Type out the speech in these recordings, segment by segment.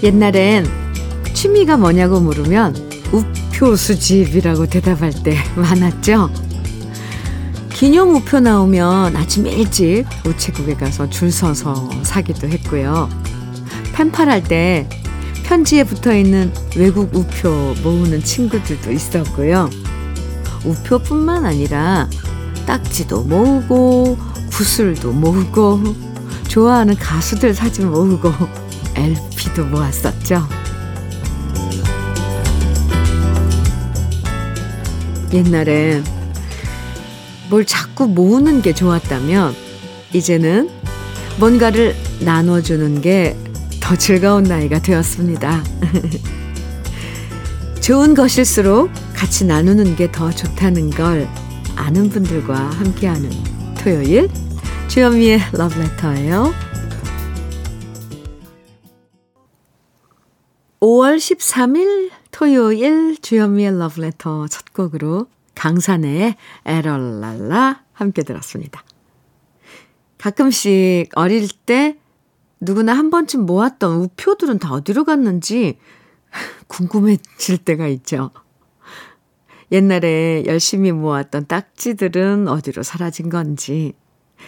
옛날엔 취미가 뭐냐고 물으면 우표 수집이라고 대답할 때 많았죠. 기념 우표 나오면 아침 일찍 우체국에 가서 줄 서서 사기도 했고요. 펜팔할 때 편지에 붙어있는 외국 우표 모으는 친구들도 있었고요. 우표뿐만 아니라 딱지도 모으고 구슬도 모으고 좋아하는 가수들 사진 모으고 LP도 모았었죠. 옛날엔 뭘 자꾸 모으는 게 좋았다면 이제는 뭔가를 나눠주는 게 더 즐거운 나이가 되었습니다. 좋은 것일수록 같이 나누는 게 더 좋다는 걸 아는 분들과 함께하는 토요일 주현미의 러브레터예요. 5월 13일 토요일 주현미의 러브레터 첫 곡으로 강산의 에럴랄라 함께 들었습니다. 가끔씩 어릴 때 누구나 한 번쯤 모았던 우표들은 다 어디로 갔는지 궁금해질 때가 있죠. 옛날에 열심히 모았던 딱지들은 어디로 사라진 건지,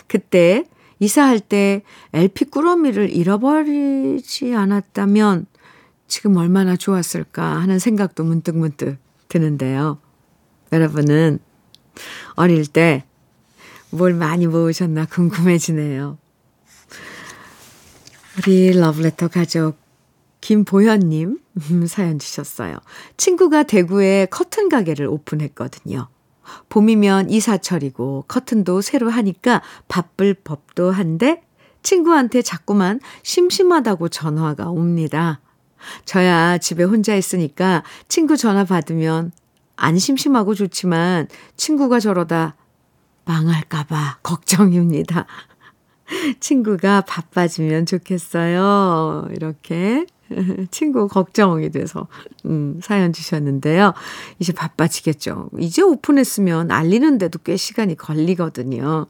그때 이사할 때 LP 꾸러미를 잃어버리지 않았다면 지금 얼마나 좋았을까 하는 생각도 문득문득 드는데요. 여러분은 어릴 때 뭘 많이 모으셨나 궁금해지네요. 우리 러브레터 가족 김보현님 사연 주셨어요. 친구가 대구에 커튼 가게를 오픈했거든요. 봄이면 이사철이고 커튼도 새로 하니까 바쁠 법도 한데 친구한테 자꾸만 심심하다고 전화가 옵니다. 저야 집에 혼자 있으니까 친구 전화 받으면 안 심심하고 좋지만 친구가 저러다 망할까 봐 걱정입니다. 친구가 바빠지면 좋겠어요. 이렇게 친구 걱정이 돼서 사연 주셨는데요. 이제 바빠지겠죠. 이제 오픈했으면 알리는데도 꽤 시간이 걸리거든요.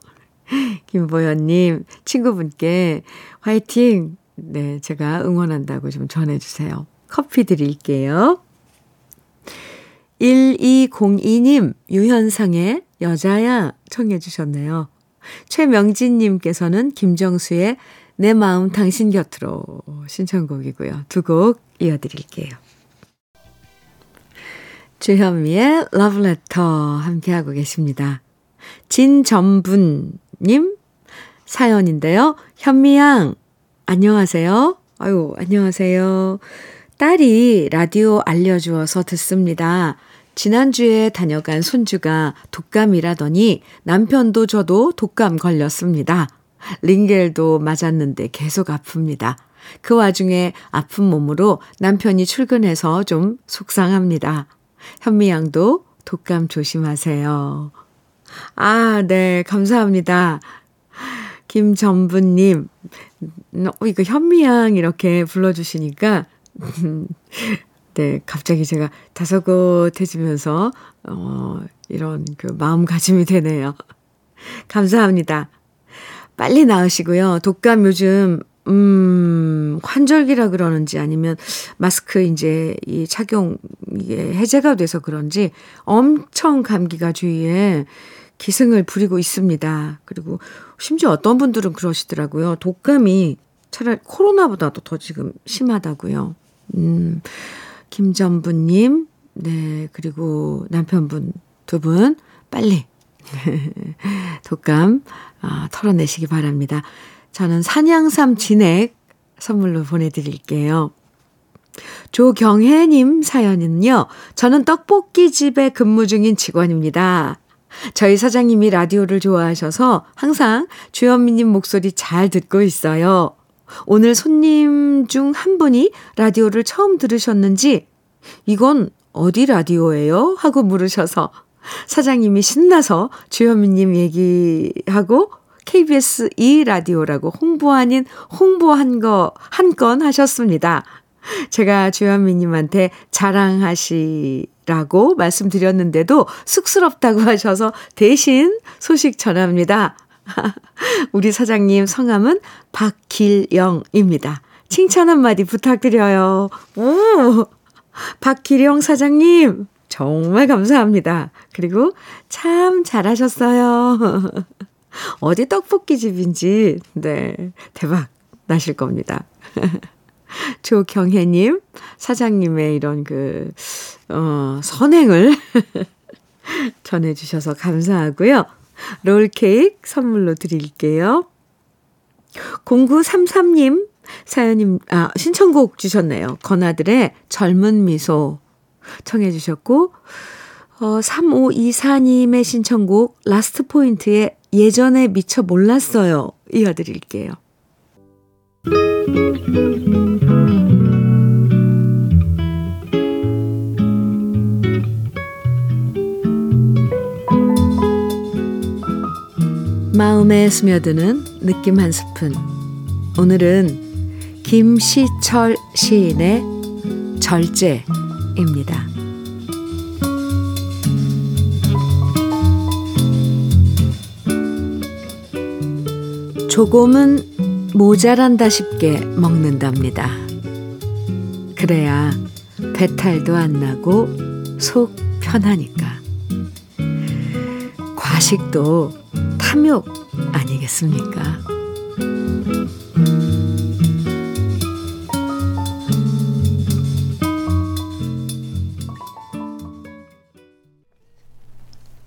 김보현님, 친구분께 화이팅! 네, 제가 응원한다고 좀 전해주세요. 커피 드릴게요. 1202님, 유현상의 여자야 청해 주셨네요. 최명진님께서는 김정수의 내 마음 당신 곁으로 신청곡이고요. 두 곡 이어드릴게요. 주현미의 러브레터 함께하고 계십니다. 진전분님 사연인데요. 현미양 안녕하세요. 아유 안녕하세요. 딸이 라디오 알려주어서 듣습니다. 지난주에 다녀간 손주가 독감이라더니 남편도 저도 독감 걸렸습니다. 링겔도 맞았는데 계속 아픕니다. 그 와중에 아픈 몸으로 남편이 출근해서 좀 속상합니다. 현미 양도 독감 조심하세요. 아, 네, 감사합니다. 김전부님, 이거 현미 양 이렇게 불러주시니까 네, 갑자기 제가 다소곳해지면서 이런 그 마음가짐이 되네요. 감사합니다. 빨리 나으시고요. 독감 요즘 환절기라 그러는지 아니면 마스크 이제 이 착용 이게 해제가 돼서 그런지 엄청 감기가 주위에 기승을 부리고 있습니다. 그리고 심지어 어떤 분들은 그러시더라고요. 독감이 차라리 코로나보다도 더 지금 심하다고요. 김전부님, 네, 그리고 남편분 두 분 빨리 독감 털어내시기 바랍니다. 저는 산양삼 진액 선물로 보내드릴게요. 조경혜님 사연은요. 저는 떡볶이집에 근무 중인 직원입니다. 저희 사장님이 라디오를 좋아하셔서 항상 주현미님 목소리 잘 듣고 있어요. 오늘 손님 중 한 분이 라디오를 처음 들으셨는지 이건 어디 라디오예요? 하고 물으셔서 사장님이 신나서 주현미님 얘기하고 KBS 2라디오라고 홍보 아닌 홍보한 거 한 건 하셨습니다. 제가 주현미님한테 자랑하시라고 말씀드렸는데도 쑥스럽다고 하셔서 대신 소식 전합니다. 우리 사장님 성함은 박길영입니다. 칭찬 한마디 부탁드려요. 오, 박기령 사장님 정말 감사합니다. 그리고 참 잘하셨어요. 어디 떡볶이집인지 네 대박 나실 겁니다. 조경혜님 사장님의 이런 그 선행을 전해주셔서 감사하고요. 롤케이크 선물로 드릴게요. 0933님 사연님 신청곡 주셨네요. 건아들의 젊은 미소 청해 주셨고 3524님의 신청곡 라스트 포인트의 예전에 미처 몰랐어요. 이어드릴게요. 마음에 스며드는 느낌 한 스푼. 오늘은 김시철 시인의 절제입니다. 조금은 모자란다 싶게 먹는답니다. 그래야 배탈도 안 나고 속 편하니까. 과식도 탐욕 아니겠습니까?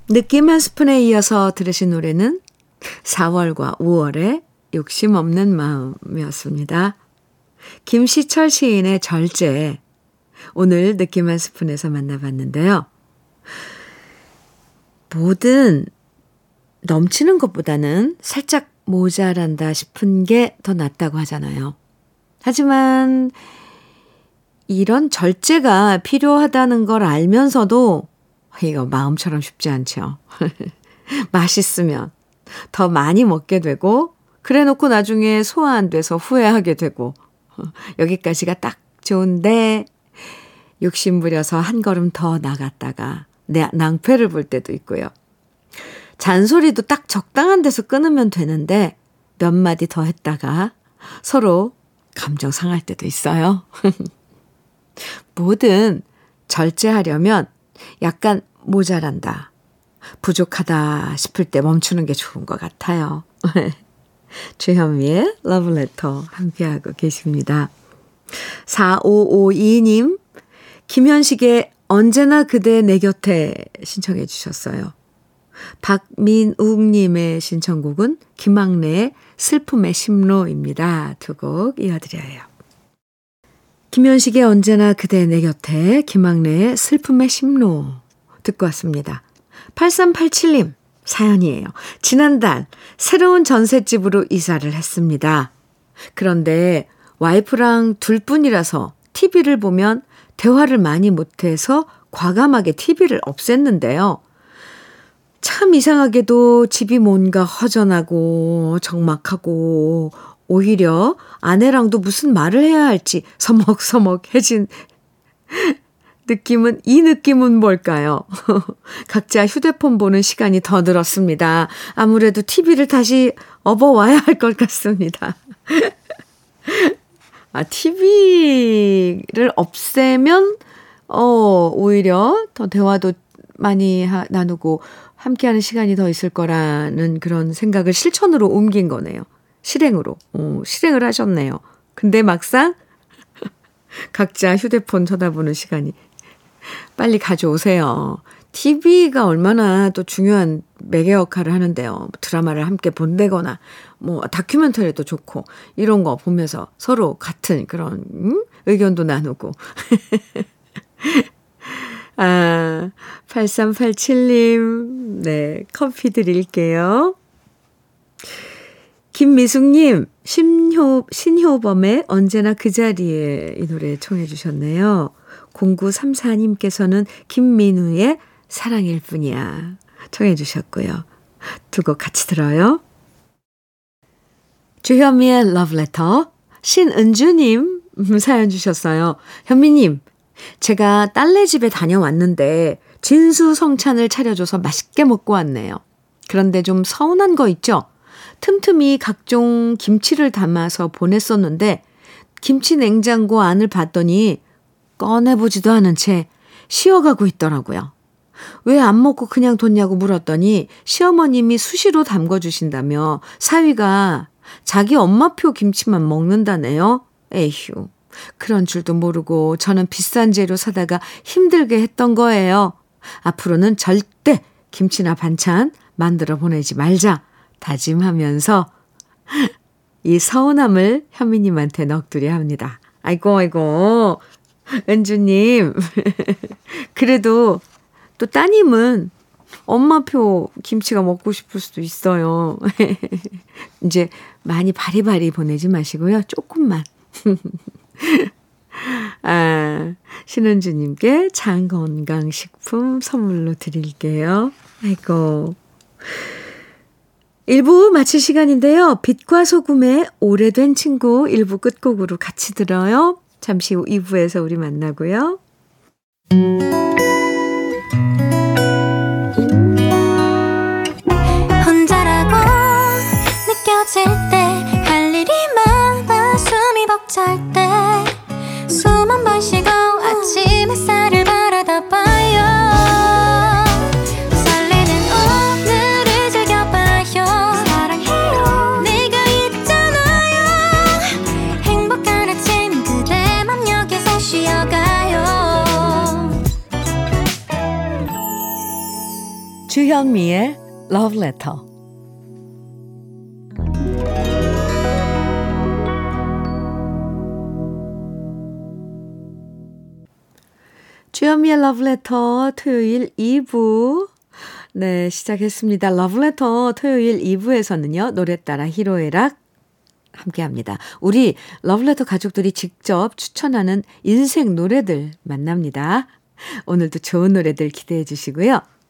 느낌 한 스푼에 이어서 들으신 노래는 4월과 5월의 욕심 없는 마음이었습니다. 김시철 시인의 절제, 오늘 느낌 한 스푼에서 만나봤는데요. 뭐든 넘치는 것보다는 살짝 모자란다 싶은 게 더 낫다고 하잖아요. 하지만 이런 절제가 필요하다는 걸 알면서도 이거 마음처럼 쉽지 않죠. 맛있으면 더 많이 먹게 되고 그래놓고 나중에 소화 안 돼서 후회하게 되고 여기까지가 딱 좋은데 욕심 부려서 한 걸음 더 나갔다가 낭패를 볼 때도 있고요. 잔소리도 딱 적당한 데서 끊으면 되는데 몇 마디 더 했다가 서로 감정 상할 때도 있어요. 뭐든 절제하려면 약간 모자란다, 부족하다 싶을 때 멈추는 게 좋은 것 같아요. 주현미의 러브레터 함께하고 계십니다. 4552님, 김현식의 언제나 그대 내 곁에 신청해 주셨어요. 박민욱님의 신청곡은 김학래의 슬픔의 심로입니다. 두 곡 이어드려요. 김현식의 언제나 그대 내 곁에, 김학래의 슬픔의 심로 듣고 왔습니다. 8387님 사연이에요. 지난달 새로운 전셋집으로 이사를 했습니다. 그런데 와이프랑 둘뿐이라서 TV를 보면 대화를 많이 못해서 과감하게 TV를 없앴는데요. 참 이상하게도 집이 뭔가 허전하고 적막하고 오히려 아내랑도 무슨 말을 해야 할지 서먹서먹해진 느낌은, 이 느낌은 뭘까요? 각자 휴대폰 보는 시간이 더 늘었습니다. 아무래도 TV를 다시 업어와야 할 것 같습니다. TV를 없애면 오히려 더 대화도 많이 나누고 함께하는 시간이 더 있을 거라는 그런 생각을 실천으로 옮긴 거네요. 실행으로. 실행을 하셨네요. 근데 막상 각자 휴대폰 쳐다보는 시간이 빨리 가져오세요. TV가 얼마나 또 중요한 매개 역할을 하는데요. 드라마를 함께 본다거나 뭐 다큐멘터리도 좋고 이런 거 보면서 서로 같은 그런 의견도 나누고. 8387님, 네, 커피 드릴게요. 김미숙님, 신효범의 언제나 그 자리에 이 노래 청해 주셨네요. 0934님께서는 김민우의 사랑일 뿐이야 청해 주셨고요. 두 곡 같이 들어요. 주현미의 러브레터, 신은주님 사연 주셨어요. 현미님, 제가 딸네 집에 다녀왔는데 진수성찬을 차려줘서 맛있게 먹고 왔네요. 그런데 좀 서운한 거 있죠? 틈틈이 각종 김치를 담아서 보냈었는데 김치 냉장고 안을 봤더니 꺼내보지도 않은 채 쉬어가고 있더라고요. 왜 안 먹고 그냥 뒀냐고 물었더니 시어머님이 수시로 담궈주신다며 사위가 자기 엄마표 김치만 먹는다네요. 에휴, 그런 줄도 모르고 저는 비싼 재료 사다가 힘들게 했던 거예요. 앞으로는 절대 김치나 반찬 만들어 보내지 말자 다짐하면서 이 서운함을 현미님한테 넋두리 합니다. 아이고 은주님 그래도 또 따님은 엄마표 김치가 먹고 싶을 수도 있어요. 이제 많이 바리바리 보내지 마시고요. 조금만. 아, 신은주님께 장건강식품 선물로 드릴게요. 아이고. 1부 마칠 시간인데요. 빛과 소금의 오래된 친구 1부 끝곡으로 같이 들어요. 잠시 후 2부에서 우리 만나고요. 혼자라고 느껴질 때 할 일이 많아 숨이 벅찰 때 숨 한 번 쉬고 아침 햇살을 바라다 봐요. 설레는 오늘을 즐겨봐요. 사랑해요. 내가 있잖아요. 행복한 아침 그대 맘 여기서 쉬어가요. 주현미의 러브레터. 주현미의 러브레터 토요일 2부 네 시작했습니다. 러브레터 토요일 2부에서는요. 노래 따라 희로애락 함께합니다. 우리 러브레터 가족들이 직접 추천하는 인생 노래들 만납니다. 오늘도 좋은 노래들 기대해 주시고요.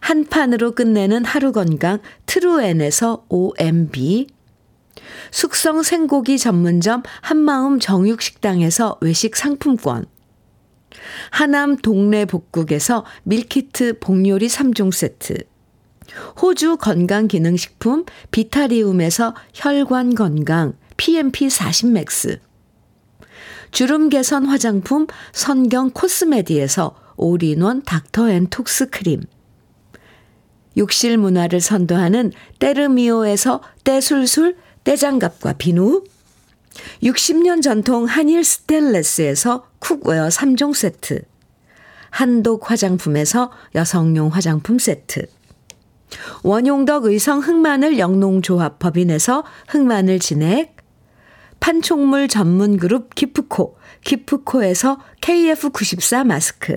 한 판으로 끝내는 하루 건강 트루엔에서 OMB 숙성 생고기 전문점 한마음 정육식당에서 외식 상품권 하남 동네 복국에서 밀키트 복요리 3종 세트 호주 건강기능식품 비타리움에서 혈관건강 PMP40 맥스 주름개선 화장품 선경 코스메디에서 올인원 닥터앤톡스 크림 욕실 문화를 선도하는 때르미오에서 때술술 때장갑과 비누 60년 전통 한일 스텐레스에서 쿡웨어 3종 세트 한독 화장품에서 여성용 화장품 세트 원용덕 의성 흑마늘 영농조합법인에서 흑마늘 진액 판촉물 전문그룹 기프코 기프코에서 KF94 마스크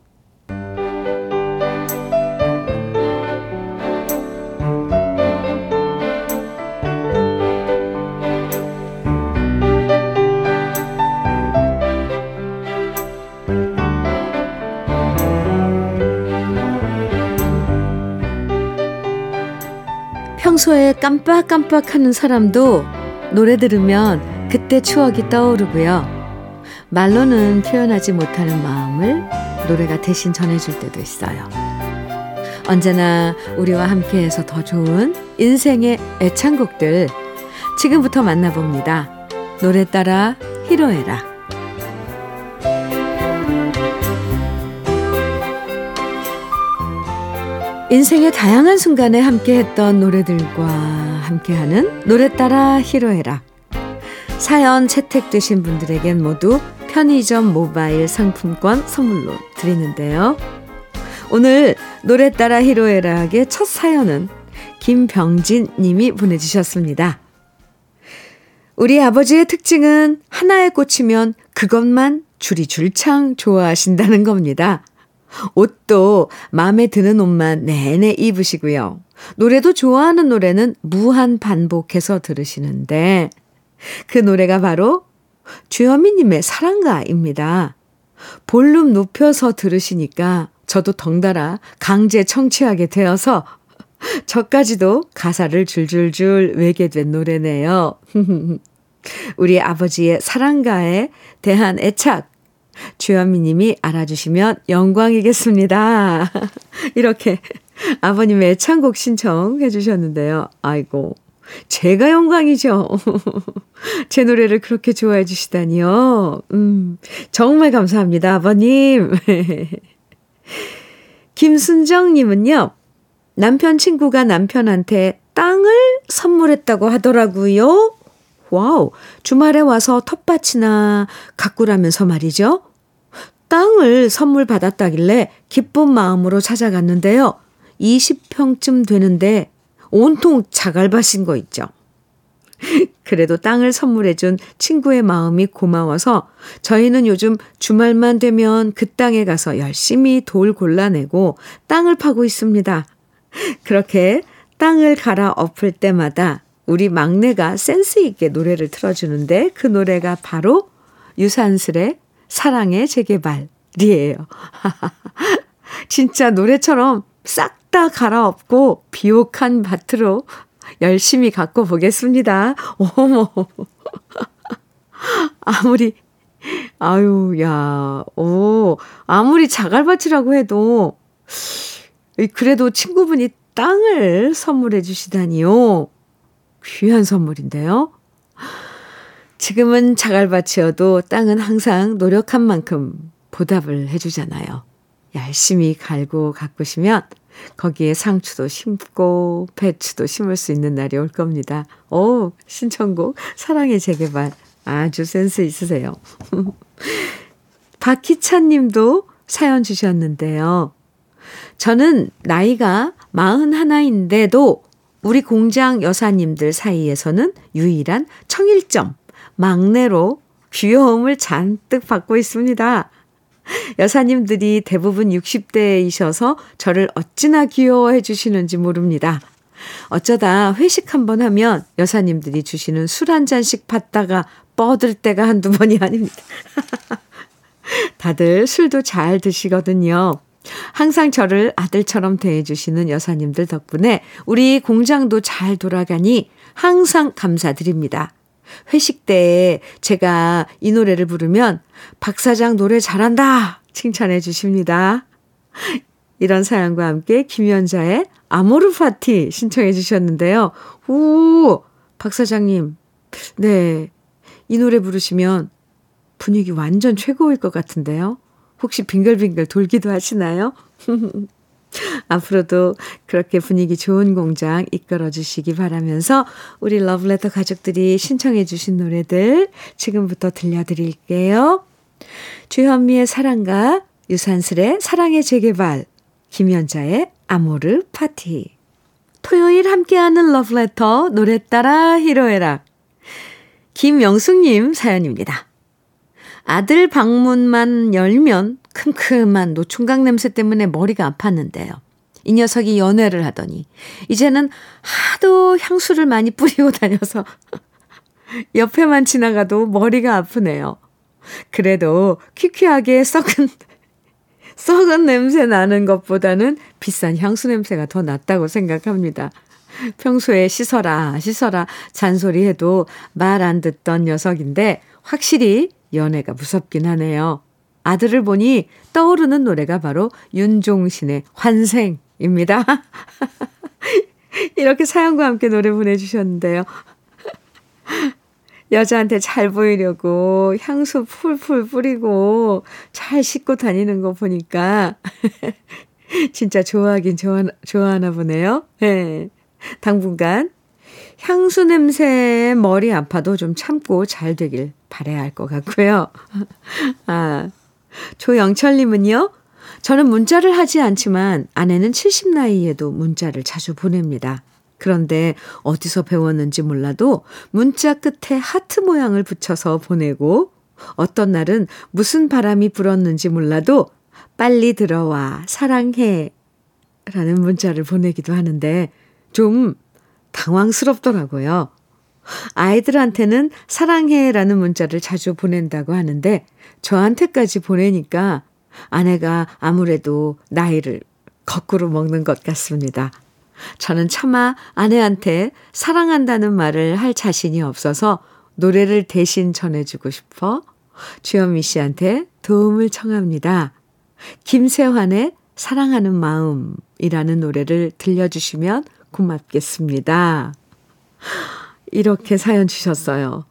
평소에 깜빡깜빡하는 사람도 노래 들으면 그때 추억이 떠오르고요. 말로는 표현하지 못하는 마음을 노래가 대신 전해줄 때도 있어요. 언제나 우리와 함께해서 더 좋은 인생의 애창곡들 지금부터 만나봅니다. 노래 따라 희로애락 인생의 다양한 순간에 함께했던 노래들과 함께하는 노래 따라 희로애락 사연 채택되신 분들에겐 모두 편의점 모바일 상품권 선물로 드리는데요. 오늘 노래 따라 히로에락의 첫 사연은 김병진 님이 보내주셨습니다. 우리 아버지의 특징은 하나에 꽂히면 그것만 줄이줄창 좋아하신다는 겁니다. 옷도 마음에 드는 옷만 내내 입으시고요. 노래도 좋아하는 노래는 무한 반복해서 들으시는데 그 노래가 바로 주현미님의 사랑가입니다. 볼륨 높여서 들으시니까 저도 덩달아 강제 청취하게 되어서 저까지도 가사를 줄줄줄 외게 된 노래네요. 우리 아버지의 사랑가에 대한 애착 주현미님이 알아주시면 영광이겠습니다. 이렇게 아버님의 애창곡 신청해 주셨는데요. 아이고 제가 영광이죠. 제 노래를 그렇게 좋아해 주시다니요. 정말 감사합니다, 아버님. 김순정님은요. 남편 친구가 남편한테 땅을 선물했다고 하더라고요. 와우, 주말에 와서 텃밭이나 가꾸라면서 말이죠. 땅을 선물 받았다길래 기쁜 마음으로 찾아갔는데요. 20평쯤 되는데 온통 자갈밭인 거 있죠. 그래도 땅을 선물해준 친구의 마음이 고마워서 저희는 요즘 주말만 되면 그 땅에 가서 열심히 돌 골라내고 땅을 파고 있습니다. 그렇게 땅을 갈아 엎을 때마다 우리 막내가 센스 있게 노래를 틀어주는데 그 노래가 바로 유산슬의 사랑의 재개발이에요. 진짜 노래처럼 싹 다 갈아엎고 비옥한 밭으로 열심히 갖고 보겠습니다. 어머, 아무리 아유 야, 오 아무리 자갈밭이라고 해도 그래도 친구분이 땅을 선물해 주시다니요. 귀한 선물인데요. 지금은 자갈밭이어도 땅은 항상 노력한 만큼 보답을 해주잖아요. 열심히 갈고 가꾸시면 거기에 상추도 심고 배추도 심을 수 있는 날이 올 겁니다. 오, 신청곡 사랑의 재개발 아주 센스 있으세요. 박희찬 님도 사연 주셨는데요. 저는 나이가 41인데도 우리 공장 여사님들 사이에서는 유일한 청일점, 막내로 귀여움을 잔뜩 받고 있습니다. 여사님들이 대부분 60대이셔서 저를 어찌나 귀여워해 주시는지 모릅니다. 어쩌다 회식 한번 하면 여사님들이 주시는 술 한 잔씩 받다가 뻗을 때가 한두 번이 아닙니다. 다들 술도 잘 드시거든요. 항상 저를 아들처럼 대해주시는 여사님들 덕분에 우리 공장도 잘 돌아가니 항상 감사드립니다. 회식 때 제가 이 노래를 부르면 박 사장 노래 잘한다 칭찬해 주십니다. 이런 사연과 함께 김연자의 아모르 파티 신청해 주셨는데요. 오, 박 사장님, 네, 이 노래 부르시면 분위기 완전 최고일 것 같은데요. 혹시 빙글빙글 돌기도 하시나요? 앞으로도 그렇게 분위기 좋은 공장 이끌어주시기 바라면서 우리 러브레터 가족들이 신청해 주신 노래들 지금부터 들려드릴게요. 주현미의 사랑가, 유산슬의 사랑의 재개발, 김연자의 아모르 파티. 토요일 함께하는 러브레터 노래 따라 히로에락. 김영숙님 사연입니다. 아들 방문만 열면 큼큼한 노총각 냄새 때문에 머리가 아팠는데요. 이 녀석이 연애를 하더니 이제는 하도 향수를 많이 뿌리고 다녀서 옆에만 지나가도 머리가 아프네요. 그래도 퀴퀴하게 썩은 냄새 나는 것보다는 비싼 향수 냄새가 더 낫다고 생각합니다. 평소에 씻어라 잔소리해도 말 안 듣던 녀석인데 확실히 연애가 무섭긴 하네요. 아들을 보니 떠오르는 노래가 바로 윤종신의 환생입니다. 이렇게 사연과 함께 노래 보내주셨는데요. 여자한테 잘 보이려고 향수 풀풀 뿌리고 잘 씻고 다니는 거 보니까 진짜 좋아하긴 좋아하나 보네요. 네. 당분간 향수 냄새에 머리 아파도 좀 참고 잘 되길 바라야 할 것 같고요. 아, 조영철님은요. 저는 문자를 하지 않지만 아내는 70 나이에도 문자를 자주 보냅니다. 그런데 어디서 배웠는지 몰라도 문자 끝에 하트 모양을 붙여서 보내고 어떤 날은 무슨 바람이 불었는지 몰라도 빨리 들어와 사랑해 라는 문자를 보내기도 하는데 좀 당황스럽더라고요. 아이들한테는 사랑해 라는 문자를 자주 보낸다고 하는데 저한테까지 보내니까 아내가 아무래도 나이를 거꾸로 먹는 것 같습니다. 저는 차마 아내한테 사랑한다는 말을 할 자신이 없어서 노래를 대신 전해주고 싶어 주현미 씨한테 도움을 청합니다. 김세환의 사랑하는 마음이라는 노래를 들려주시면 고맙겠습니다. 이렇게 사연 주셨어요.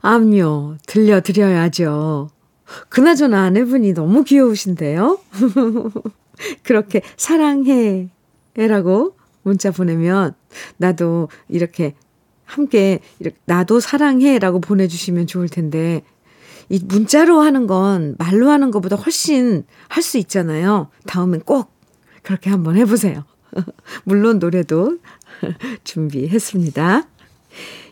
암요, 들려드려야죠. 그나저나 아내분이 너무 귀여우신데요. 그렇게 사랑해 라고 문자 보내면 나도 이렇게 함께 나도 사랑해 라고 보내주시면 좋을 텐데 이 문자로 하는 건 말로 하는 것보다 훨씬 할 수 있잖아요. 다음엔 꼭 그렇게 한번 해보세요. 물론 노래도 준비했습니다.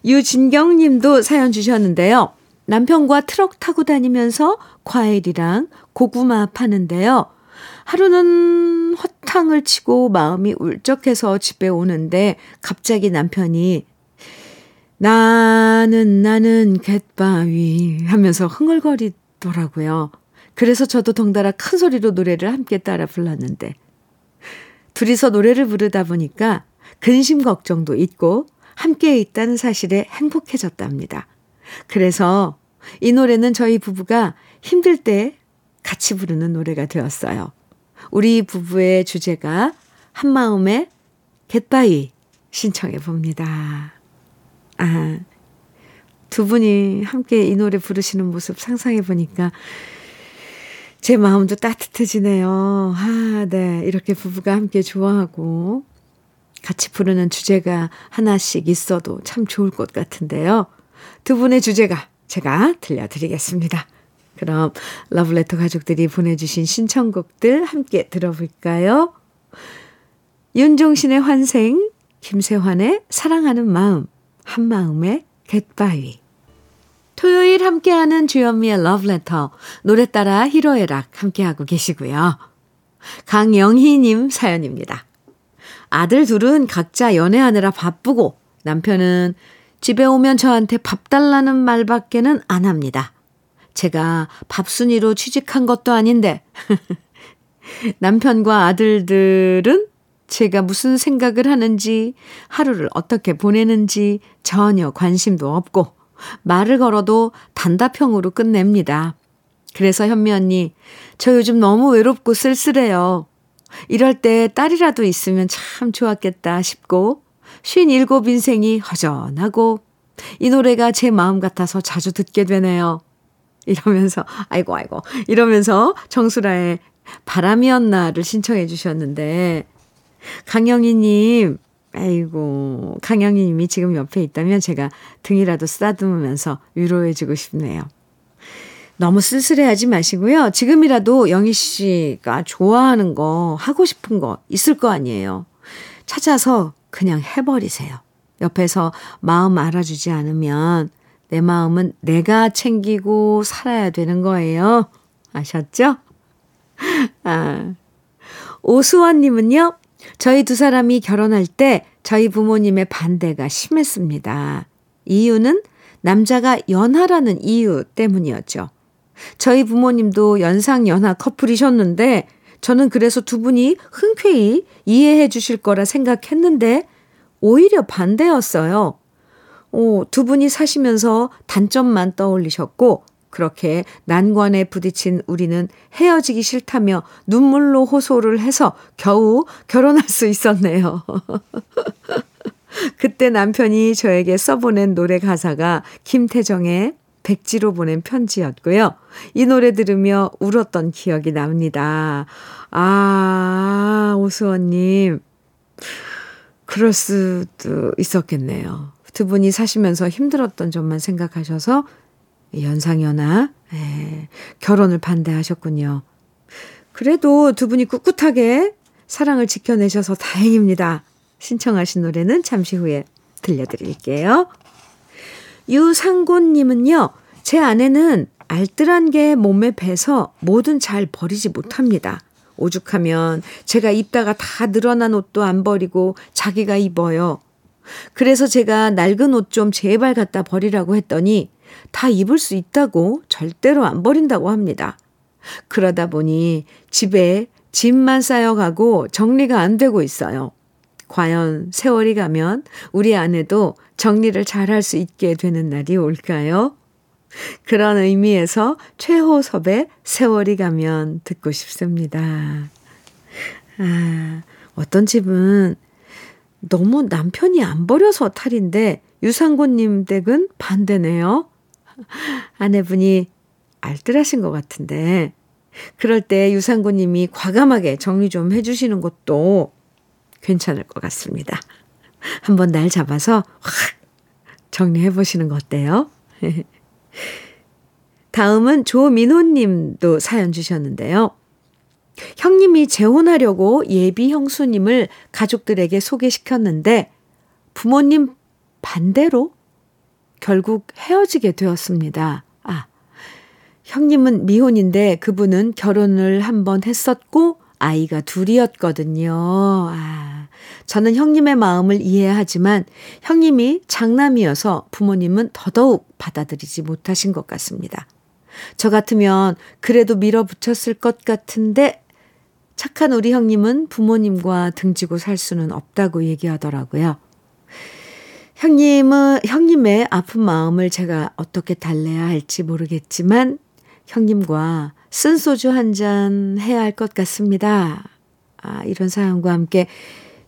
유진경 님도 사연 주셨는데요. 남편과 트럭 타고 다니면서 과일이랑 고구마 파는데요. 하루는 허탕을 치고 마음이 울적해서 집에 오는데 갑자기 남편이 나는 갯바위 하면서 흥얼거리더라고요. 그래서 저도 덩달아 큰 소리로 노래를 함께 따라 불렀는데 둘이서 노래를 부르다 보니까 근심 걱정도 잊고 함께 있다는 사실에 행복해졌답니다. 그래서 이 노래는 저희 부부가 힘들 때 같이 부르는 노래가 되었어요. 우리 부부의 주제가 한마음의 갯바위 신청해 봅니다. 아, 두 분이 함께 이 노래 부르시는 모습 상상해 보니까 제 마음도 따뜻해지네요. 아, 네. 이렇게 부부가 함께 좋아하고 같이 부르는 주제가 하나씩 있어도 참 좋을 것 같은데요. 두 분의 주제가 제가 들려드리겠습니다. 그럼 러브레터 가족들이 보내주신 신청곡들 함께 들어볼까요? 윤종신의 환생, 김세환의 사랑하는 마음, 한마음의 갯바위. 토요일 함께하는 주현미의 러브레터, 노래 따라 희로애락 함께하고 계시고요. 강영희님 사연입니다. 아들 둘은 각자 연애하느라 바쁘고 남편은 집에 오면 저한테 밥 달라는 말밖에는 안 합니다. 제가 밥순이로 취직한 것도 아닌데 남편과 아들들은 제가 무슨 생각을 하는지 하루를 어떻게 보내는지 전혀 관심도 없고 말을 걸어도 단답형으로 끝냅니다. 그래서 현미 언니, 저 요즘 너무 외롭고 쓸쓸해요. 이럴 때 딸이라도 있으면 참 좋았겠다 싶고 57 인생이 허전하고 이 노래가 제 마음 같아서 자주 듣게 되네요. 이러면서 아이고 이러면서 정수라의 바람이었나를 신청해 주셨는데 강영희님, 아이고 강영희님이 지금 옆에 있다면 제가 등이라도 쓰다듬으면서 위로해 주고 싶네요. 너무 쓸쓸해하지 마시고요. 지금이라도 영희 씨가 좋아하는 거 하고 싶은 거 있을 거 아니에요. 찾아서 그냥 해버리세요. 옆에서 마음 알아주지 않으면 내 마음은 내가 챙기고 살아야 되는 거예요. 아셨죠? 아. 오수원님은요. 저희 두 사람이 결혼할 때 저희 부모님의 반대가 심했습니다. 이유는 남자가 연하라는 이유 때문이었죠. 저희 부모님도 연상연하 커플이셨는데 저는 그래서 두 분이 흔쾌히 이해해 주실 거라 생각했는데 오히려 반대였어요. 두 분이 사시면서 단점만 떠올리셨고 그렇게 난관에 부딪힌 우리는 헤어지기 싫다며 눈물로 호소를 해서 겨우 결혼할 수 있었네요. 그때 남편이 저에게 써보낸 노래 가사가 김태정의 백지로 보낸 편지였고요. 이 노래 들으며 울었던 기억이 납니다. 아, 오수원님. 그럴 수도 있었겠네요. 두 분이 사시면서 힘들었던 점만 생각하셔서 연상연하, 결혼을 반대하셨군요. 그래도 두 분이 꿋꿋하게 사랑을 지켜내셔서 다행입니다. 신청하신 노래는 잠시 후에 들려드릴게요. 유상곤님은요. 제 아내는 알뜰한 게 몸에 배서 뭐든 잘 버리지 못합니다. 오죽하면 제가 입다가 다 늘어난 옷도 안 버리고 자기가 입어요. 그래서 제가 낡은 옷 좀 제발 갖다 버리라고 했더니 다 입을 수 있다고 절대로 안 버린다고 합니다. 그러다 보니 집에 짐만 쌓여가고 정리가 안 되고 있어요. 과연 세월이 가면 우리 아내도 정리를 잘할 수 있게 되는 날이 올까요? 그런 의미에서 최호섭의 세월이 가면 듣고 싶습니다. 아, 어떤 집은 너무 남편이 안 버려서 탈인데 유상곤님 댁은 반대네요. 아내분이 알뜰하신 것 같은데 그럴 때 유상곤님이 과감하게 정리 좀 해주시는 것도 괜찮을 것 같습니다. 한번 날 잡아서 확 정리해보시는 거 어때요? 다음은 조민호님도 사연 주셨는데요. 형님이 재혼하려고 예비 형수님을 가족들에게 소개시켰는데 부모님 반대로 결국 헤어지게 되었습니다. 아, 형님은 미혼인데 그분은 결혼을 한번 했었고 아이가 둘이었거든요. 아, 저는 형님의 마음을 이해하지만 형님이 장남이어서 부모님은 더더욱 받아들이지 못하신 것 같습니다. 저 같으면 그래도 밀어붙였을 것 같은데 착한 우리 형님은 부모님과 등지고 살 수는 없다고 얘기하더라고요. 형님의 아픈 마음을 제가 어떻게 달래야 할지 모르겠지만 형님과 쓴 소주 한 잔 해야 할 것 같습니다. 아, 이런 사연과 함께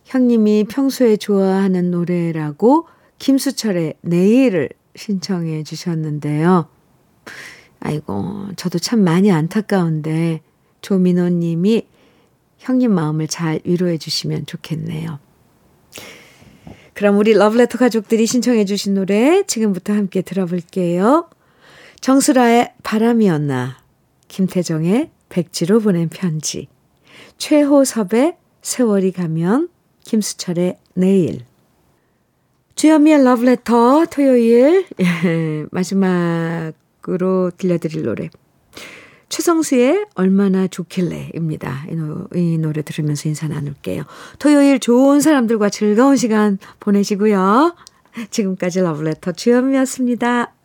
형님이 평소에 좋아하는 노래라고 김수철의 내일을 신청해 주셨는데요. 아이고, 저도 참 많이 안타까운데 조민호님이 형님 마음을 잘 위로해 주시면 좋겠네요. 그럼 우리 러브레터 가족들이 신청해 주신 노래 지금부터 함께 들어볼게요. 정수라의 바람이었나, 김태정의 백지로 보낸 편지, 최호섭의 세월이 가면, 김수철의 내일. 주현미의 러브레터 토요일 마지막으로 들려드릴 노래 최성수의 얼마나 좋길래입니다. 이 노래 들으면서 인사 나눌게요. 토요일 좋은 사람들과 즐거운 시간 보내시고요. 지금까지 러브레터 주현미였습니다.